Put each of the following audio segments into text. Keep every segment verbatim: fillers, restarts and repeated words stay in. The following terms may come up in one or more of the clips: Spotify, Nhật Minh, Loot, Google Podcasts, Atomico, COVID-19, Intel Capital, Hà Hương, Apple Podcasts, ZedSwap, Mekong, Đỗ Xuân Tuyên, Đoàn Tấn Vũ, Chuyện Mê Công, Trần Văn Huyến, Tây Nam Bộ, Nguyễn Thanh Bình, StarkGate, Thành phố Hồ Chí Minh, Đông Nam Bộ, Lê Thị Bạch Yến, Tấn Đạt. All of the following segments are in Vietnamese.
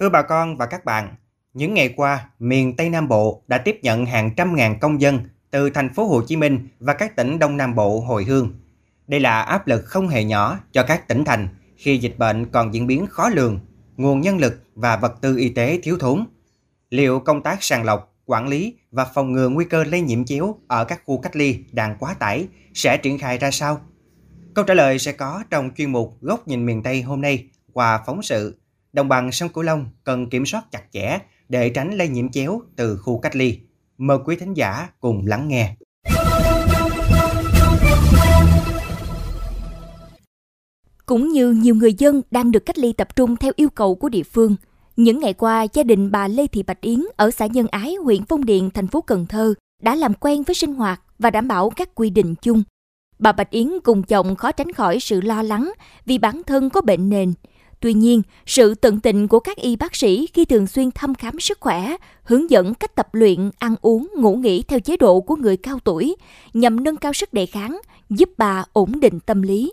Thưa bà con và các bạn, những ngày qua, miền Tây Nam Bộ đã tiếp nhận hàng trăm ngàn công dân từ Thành phố Hồ Chí Minh và các tỉnh Đông Nam Bộ hồi hương. Đây là áp lực không hề nhỏ cho các tỉnh thành khi dịch bệnh còn diễn biến khó lường, nguồn nhân lực và vật tư y tế thiếu thốn. Liệu công tác sàng lọc, quản lý và phòng ngừa nguy cơ lây nhiễm chéo ở các khu cách ly đang quá tải sẽ triển khai ra sao? Câu trả lời sẽ có trong chuyên mục Góc nhìn miền Tây hôm nay qua phóng sự Đồng bằng sông Cửu Long cần kiểm soát chặt chẽ để tránh lây nhiễm chéo từ khu cách ly. Mời quý thính giả cùng lắng nghe. Cũng như nhiều người dân đang được cách ly tập trung theo yêu cầu của địa phương, những ngày qua, gia đình bà Lê Thị Bạch Yến ở xã Nhân Ái, huyện Phong Điền, thành phố Cần Thơ đã làm quen với sinh hoạt và đảm bảo các quy định chung. Bà Bạch Yến cùng chồng khó tránh khỏi sự lo lắng vì bản thân có bệnh nền. Tuy nhiên, sự tận tình của các y bác sĩ khi thường xuyên thăm khám sức khỏe, hướng dẫn cách tập luyện, ăn uống, ngủ nghỉ theo chế độ của người cao tuổi nhằm nâng cao sức đề kháng, giúp bà ổn định tâm lý.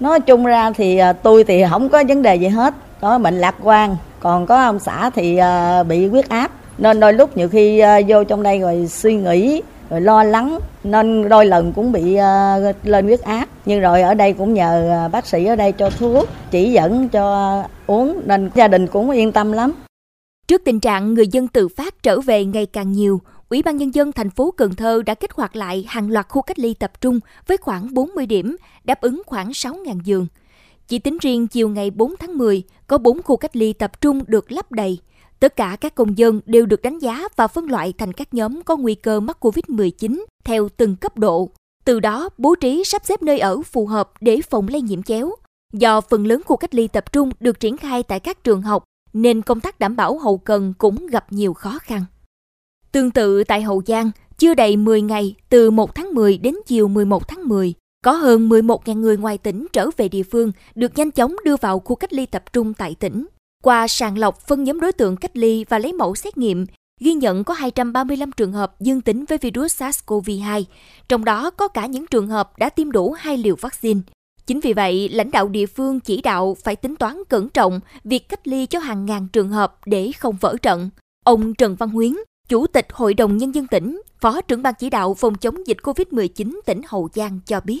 Nói chung ra thì tôi thì không có vấn đề gì hết, có bệnh lạc quan, còn có ông xã thì bị huyết áp. Nên đôi lúc nhiều khi vô trong đây rồi suy nghĩ, rồi lo lắng, nên đôi lần cũng bị lên huyết áp. Nhưng rồi ở đây cũng nhờ bác sĩ ở đây cho thuốc, chỉ dẫn cho uống, nên gia đình cũng yên tâm lắm. Trước tình trạng người dân tự phát trở về ngày càng nhiều, Ủy ban Nhân dân thành phố Cần Thơ đã kích hoạt lại hàng loạt khu cách ly tập trung với khoảng bốn mươi điểm, đáp ứng khoảng sáu nghìn giường. Chỉ tính riêng chiều ngày bốn tháng mười, có bốn khu cách ly tập trung được lấp đầy. Tất cả các công dân đều được đánh giá và phân loại thành các nhóm có nguy cơ mắc covid mười chín theo từng cấp độ. Từ đó, bố trí sắp xếp nơi ở phù hợp để phòng lây nhiễm chéo. Do phần lớn khu cách ly tập trung được triển khai tại các trường học, nên công tác đảm bảo hậu cần cũng gặp nhiều khó khăn. Tương tự tại Hậu Giang, chưa đầy mười ngày, từ một tháng mười đến chiều mười một tháng mười, có hơn mười một nghìn người ngoài tỉnh trở về địa phương được nhanh chóng đưa vào khu cách ly tập trung tại tỉnh. Qua sàng lọc phân nhóm đối tượng cách ly và lấy mẫu xét nghiệm, ghi nhận có hai trăm ba mươi lăm trường hợp dương tính với virus SARS-xê o vê hai, trong đó có cả những trường hợp đã tiêm đủ hai liều vaccine. Chính vì vậy, lãnh đạo địa phương chỉ đạo phải tính toán cẩn trọng việc cách ly cho hàng ngàn trường hợp để không vỡ trận. Ông Trần Văn Huyến, Chủ tịch Hội đồng Nhân dân tỉnh, Phó trưởng ban chỉ đạo phòng chống dịch covid mười chín tỉnh Hậu Giang cho biết.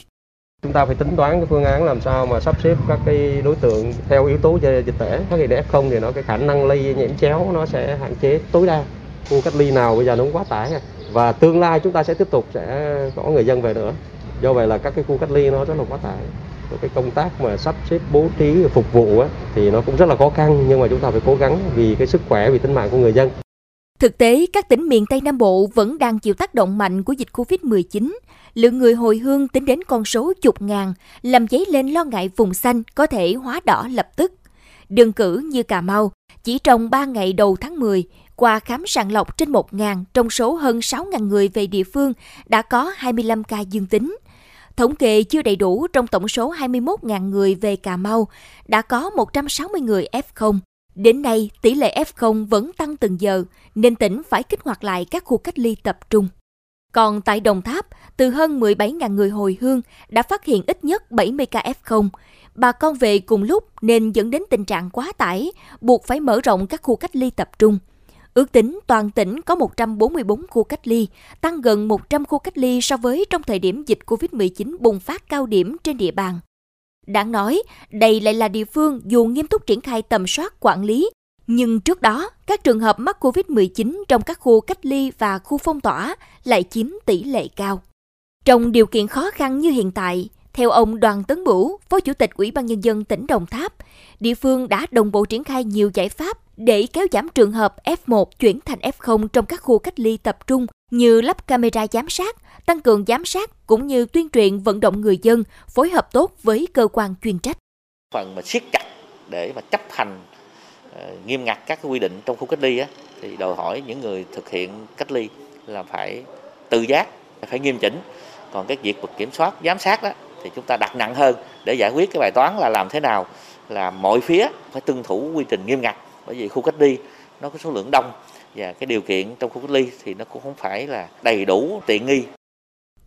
Chúng ta phải tính toán cái phương án làm sao mà sắp xếp các cái đối tượng theo yếu tố dịch tễ. Các cái ép không thì nó cái khả năng lây nhiễm chéo nó sẽ hạn chế tối đa. Khu cách ly nào bây giờ nó cũng quá tải và tương lai chúng ta sẽ tiếp tục sẽ có người dân về nữa. Do vậy là các cái khu cách ly nó rất là quá tải. Và cái công tác mà sắp xếp bố trí phục vụ á, thì nó cũng rất là khó khăn, nhưng mà chúng ta phải cố gắng vì cái sức khỏe, vì tính mạng của người dân. Thực tế, các tỉnh miền Tây Nam Bộ vẫn đang chịu tác động mạnh của dịch covid mười chín. Lượng người hồi hương tính đến con số chục ngàn, làm dấy lên lo ngại vùng xanh có thể hóa đỏ lập tức. Đơn cử như Cà Mau, chỉ trong ba ngày đầu tháng mười, qua khám sàng lọc trên một nghìn trong số hơn sáu nghìn người về địa phương đã có hai mươi lăm ca dương tính. Thống kê chưa đầy đủ trong tổng số hai mươi mốt nghìn người về Cà Mau, đã có một trăm sáu mươi người ép không. Đến nay, tỷ lệ ép không vẫn tăng từng giờ, nên tỉnh phải kích hoạt lại các khu cách ly tập trung. Còn tại Đồng Tháp, từ hơn mười bảy nghìn người hồi hương đã phát hiện ít nhất bảy mươi ca ép không. Bà con về cùng lúc nên dẫn đến tình trạng quá tải, buộc phải mở rộng các khu cách ly tập trung. Ước tính toàn tỉnh có một trăm bốn mươi bốn khu cách ly, tăng gần một trăm khu cách ly so với trong thời điểm dịch covid mười chín bùng phát cao điểm trên địa bàn. Đáng nói, đây lại là địa phương dù nghiêm túc triển khai tầm soát quản lý, nhưng trước đó, các trường hợp mắc covid mười chín trong các khu cách ly và khu phong tỏa lại chiếm tỷ lệ cao. Trong điều kiện khó khăn như hiện tại, theo ông Đoàn Tấn Vũ, Phó Chủ tịch Ủy ban Nhân dân tỉnh Đồng Tháp, địa phương đã đồng bộ triển khai nhiều giải pháp để kéo giảm trường hợp ép một chuyển thành ép không trong các khu cách ly tập trung như lắp camera giám sát, tăng cường giám sát cũng như tuyên truyền vận động người dân phối hợp tốt với cơ quan chuyên trách. Phần mà siết chặt để mà chấp hành uh, nghiêm ngặt các quy định trong khu cách ly á, thì đòi hỏi những người thực hiện cách ly là phải tự giác, phải nghiêm chỉnh. Còn cái việc kiểm soát giám sát đó thì chúng ta đặt nặng hơn để giải quyết cái bài toán là làm thế nào là mọi phía phải tuân thủ quy trình nghiêm ngặt. Bởi vì khu cách ly nó có số lượng đông và cái điều kiện trong khu cách ly thì nó cũng không phải là đầy đủ tiện nghi.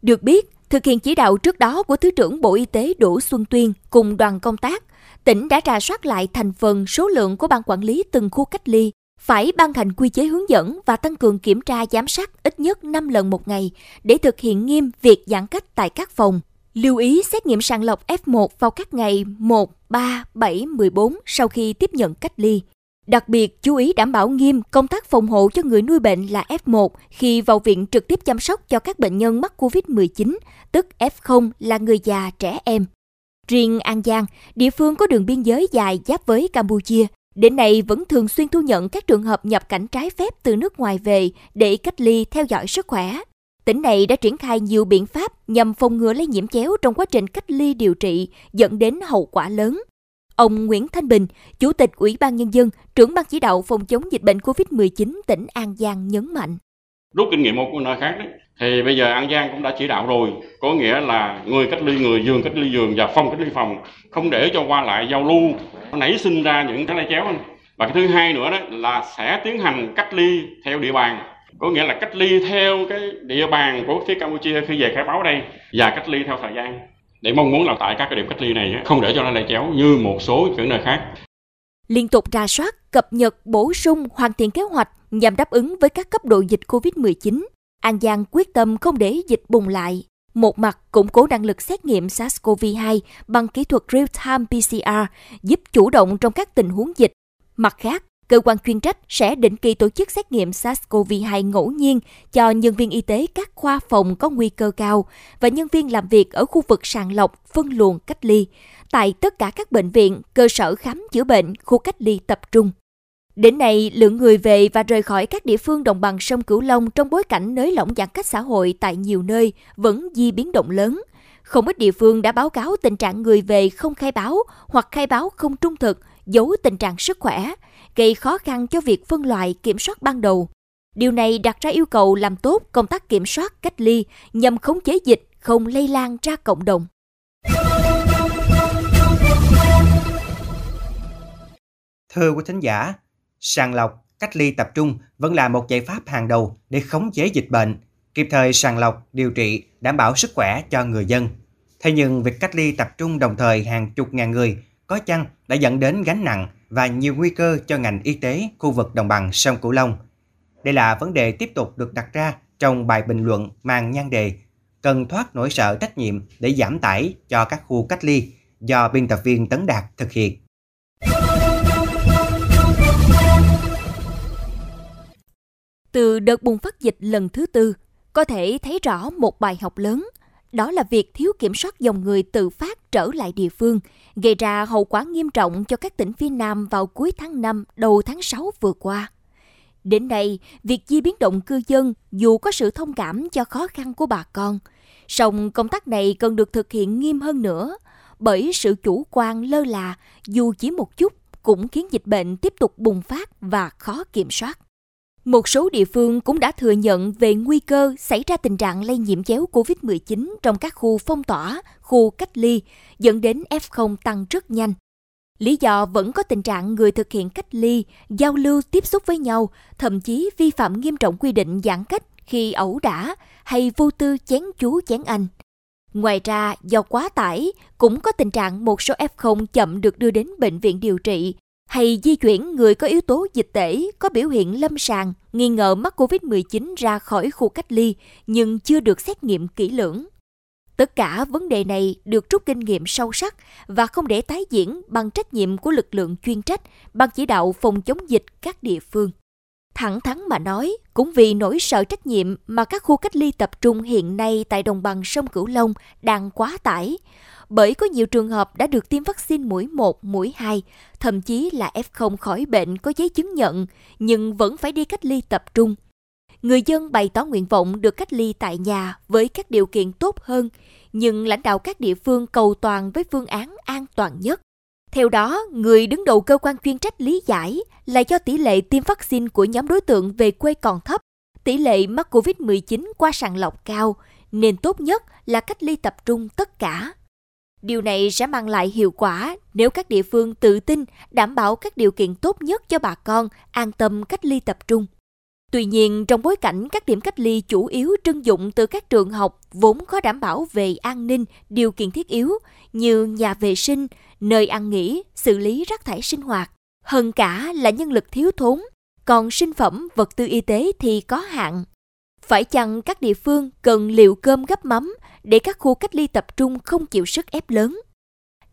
Được biết, thực hiện chỉ đạo trước đó của Thứ trưởng Bộ Y tế Đỗ Xuân Tuyên cùng đoàn công tác, tỉnh đã rà soát lại thành phần, số lượng của ban quản lý từng khu cách ly, phải ban hành quy chế hướng dẫn và tăng cường kiểm tra giám sát ít nhất năm lần một ngày để thực hiện nghiêm việc giãn cách tại các phòng. Lưu ý xét nghiệm sàng lọc ép một vào các ngày một, ba, bảy, mười bốn sau khi tiếp nhận cách ly. Đặc biệt, chú ý đảm bảo nghiêm công tác phòng hộ cho người nuôi bệnh là ép một khi vào viện trực tiếp chăm sóc cho các bệnh nhân mắc covid mười chín, tức ép không là người già, trẻ em. Riêng An Giang, địa phương có đường biên giới dài giáp với Campuchia, đến nay vẫn thường xuyên thu nhận các trường hợp nhập cảnh trái phép từ nước ngoài về để cách ly theo dõi sức khỏe. Tỉnh này đã triển khai nhiều biện pháp nhằm phòng ngừa lây nhiễm chéo trong quá trình cách ly điều trị, dẫn đến hậu quả lớn. Ông Nguyễn Thanh Bình, Chủ tịch Ủy ban Nhân dân, trưởng ban chỉ đạo phòng chống dịch bệnh covid mười chín tỉnh An Giang nhấn mạnh. Rút kinh nghiệm một nơi khác đấy, thì bây giờ An Giang cũng đã chỉ đạo rồi, có nghĩa là người cách ly người, giường cách ly giường và phòng cách ly phòng, không để cho qua lại giao lưu, nó nảy sinh ra những cái lây chéo. Và cái thứ hai nữa đó là sẽ tiến hành cách ly theo địa bàn, có nghĩa là cách ly theo cái địa bàn của phía Campuchia khi về khai báo đây và cách ly theo thời gian. Để mong muốn là tại các cái điểm cách ly này không để cho nó lây chéo như một số những nơi khác. Liên tục rà soát, cập nhật, bổ sung, hoàn thiện kế hoạch nhằm đáp ứng với các cấp độ dịch covid mười chín. An Giang quyết tâm không để dịch bùng lại. Một mặt củng cố năng lực xét nghiệm SARS-xê o vê hai bằng kỹ thuật real-time pê xê rờ giúp chủ động trong các tình huống dịch. Mặt khác, cơ quan chuyên trách sẽ định kỳ tổ chức xét nghiệm SARS-xê o vê hai ngẫu nhiên cho nhân viên y tế các khoa phòng có nguy cơ cao và nhân viên làm việc ở khu vực sàng lọc, phân luồng cách ly, tại tất cả các bệnh viện, cơ sở khám chữa bệnh, khu cách ly tập trung. Đến nay, lượng người về và rời khỏi các địa phương đồng bằng sông Cửu Long trong bối cảnh nới lỏng giãn cách xã hội tại nhiều nơi vẫn di biến động lớn. Không ít địa phương đã báo cáo tình trạng người về không khai báo hoặc khai báo không trung thực, giấu tình trạng sức khỏe, gây khó khăn cho việc phân loại kiểm soát ban đầu. Điều này đặt ra yêu cầu làm tốt công tác kiểm soát cách ly nhằm khống chế dịch không lây lan ra cộng đồng. Thưa quý thính giả, sàng lọc, cách ly tập trung vẫn là một giải pháp hàng đầu để khống chế dịch bệnh, kịp thời sàng lọc, điều trị, đảm bảo sức khỏe cho người dân. Thế nhưng việc cách ly tập trung đồng thời hàng chục ngàn người có chăng đã dẫn đến gánh nặng và nhiều nguy cơ cho ngành y tế khu vực đồng bằng sông Cửu Long. Đây là vấn đề tiếp tục được đặt ra trong bài bình luận mang nhan đề "Cần thoát nỗi sợ trách nhiệm để giảm tải cho các khu cách ly" do biên tập viên Tấn Đạt thực hiện. Từ đợt bùng phát dịch lần thứ tư, có thể thấy rõ một bài học lớn. Đó là việc thiếu kiểm soát dòng người tự phát trở lại địa phương, gây ra hậu quả nghiêm trọng cho các tỉnh phía Nam vào cuối tháng năm, đầu tháng sáu vừa qua. Đến nay, việc di biến động cư dân dù có sự thông cảm cho khó khăn của bà con, song công tác này cần được thực hiện nghiêm hơn nữa, bởi sự chủ quan lơ là dù chỉ một chút cũng khiến dịch bệnh tiếp tục bùng phát và khó kiểm soát. Một số địa phương cũng đã thừa nhận về nguy cơ xảy ra tình trạng lây nhiễm chéo covid mười chín trong các khu phong tỏa, khu cách ly, dẫn đến ép không tăng rất nhanh. Lý do vẫn có tình trạng người thực hiện cách ly, giao lưu tiếp xúc với nhau, thậm chí vi phạm nghiêm trọng quy định giãn cách khi ẩu đả hay vô tư chén chú chén anh. Ngoài ra, do quá tải, cũng có tình trạng một số ép không chậm được đưa đến bệnh viện điều trị, hay di chuyển người có yếu tố dịch tễ, có biểu hiện lâm sàng, nghi ngờ mắc covid mười chín ra khỏi khu cách ly nhưng chưa được xét nghiệm kỹ lưỡng. Tất cả vấn đề này được rút kinh nghiệm sâu sắc và không để tái diễn bằng trách nhiệm của lực lượng chuyên trách, ban chỉ đạo phòng chống dịch các địa phương. Thẳng thắn mà nói, cũng vì nỗi sợ trách nhiệm mà các khu cách ly tập trung hiện nay tại đồng bằng sông Cửu Long đang quá tải, bởi có nhiều trường hợp đã được tiêm vaccine mũi một, mũi hai, thậm chí là ép không khỏi bệnh có giấy chứng nhận, nhưng vẫn phải đi cách ly tập trung. Người dân bày tỏ nguyện vọng được cách ly tại nhà với các điều kiện tốt hơn, nhưng lãnh đạo các địa phương cầu toàn với phương án an toàn nhất. Theo đó, người đứng đầu cơ quan chuyên trách lý giải là do tỷ lệ tiêm vaccine của nhóm đối tượng về quê còn thấp, tỷ lệ mắc covid mười chín qua sàng lọc cao, nên tốt nhất là cách ly tập trung tất cả. Điều này sẽ mang lại hiệu quả nếu các địa phương tự tin đảm bảo các điều kiện tốt nhất cho bà con an tâm cách ly tập trung. Tuy nhiên, trong bối cảnh các điểm cách ly chủ yếu trưng dụng từ các trường học vốn khó đảm bảo về an ninh, điều kiện thiết yếu như nhà vệ sinh, nơi ăn nghỉ, xử lý rác thải sinh hoạt. Hơn cả là nhân lực thiếu thốn, còn sinh phẩm vật tư y tế thì có hạn. Phải chăng các địa phương cần liệu cơm gắp mắm để các khu cách ly tập trung không chịu sức ép lớn?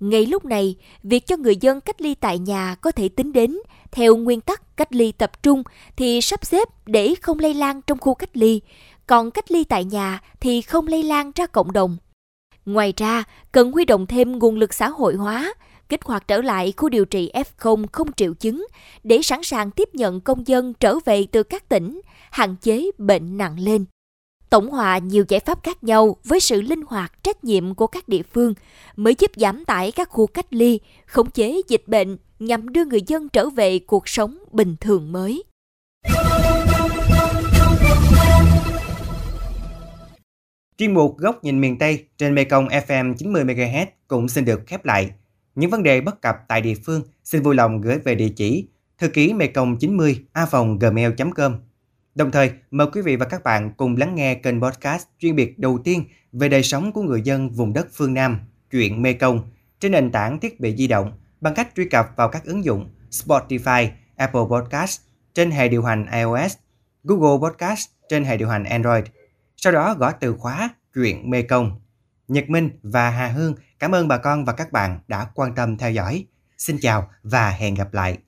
Ngay lúc này, việc cho người dân cách ly tại nhà có thể tính đến theo nguyên tắc cách ly tập trung thì sắp xếp để không lây lan trong khu cách ly, còn cách ly tại nhà thì không lây lan ra cộng đồng. Ngoài ra, cần huy động thêm nguồn lực xã hội hóa, kích hoạt trở lại khu điều trị ép không không triệu chứng để sẵn sàng tiếp nhận công dân trở về từ các tỉnh, hạn chế bệnh nặng lên. Tổng hòa nhiều giải pháp khác nhau với sự linh hoạt trách nhiệm của các địa phương mới giúp giảm tải các khu cách ly, khống chế dịch bệnh nhằm đưa người dân trở về cuộc sống bình thường mới. Chuyên mục Góc nhìn miền Tây trên Mekong ép em chín mươi mê ga héc cũng xin được khép lại. Những vấn đề bất cập tại địa phương xin vui lòng gửi về địa chỉ thư ký mekong chín mươi a còng gmail chấm com. Đồng thời, mời quý vị và các bạn cùng lắng nghe kênh podcast chuyên biệt đầu tiên về đời sống của người dân vùng đất phương Nam, Chuyện Mê Công, trên nền tảng thiết bị di động bằng cách truy cập vào các ứng dụng Spotify, Apple Podcasts trên hệ điều hành iOS, Google Podcasts trên hệ điều hành Android. Sau đó gõ từ khóa Chuyện Mê Công. Nhật Minh và Hà Hương cảm ơn bà con và các bạn đã quan tâm theo dõi. Xin chào và hẹn gặp lại!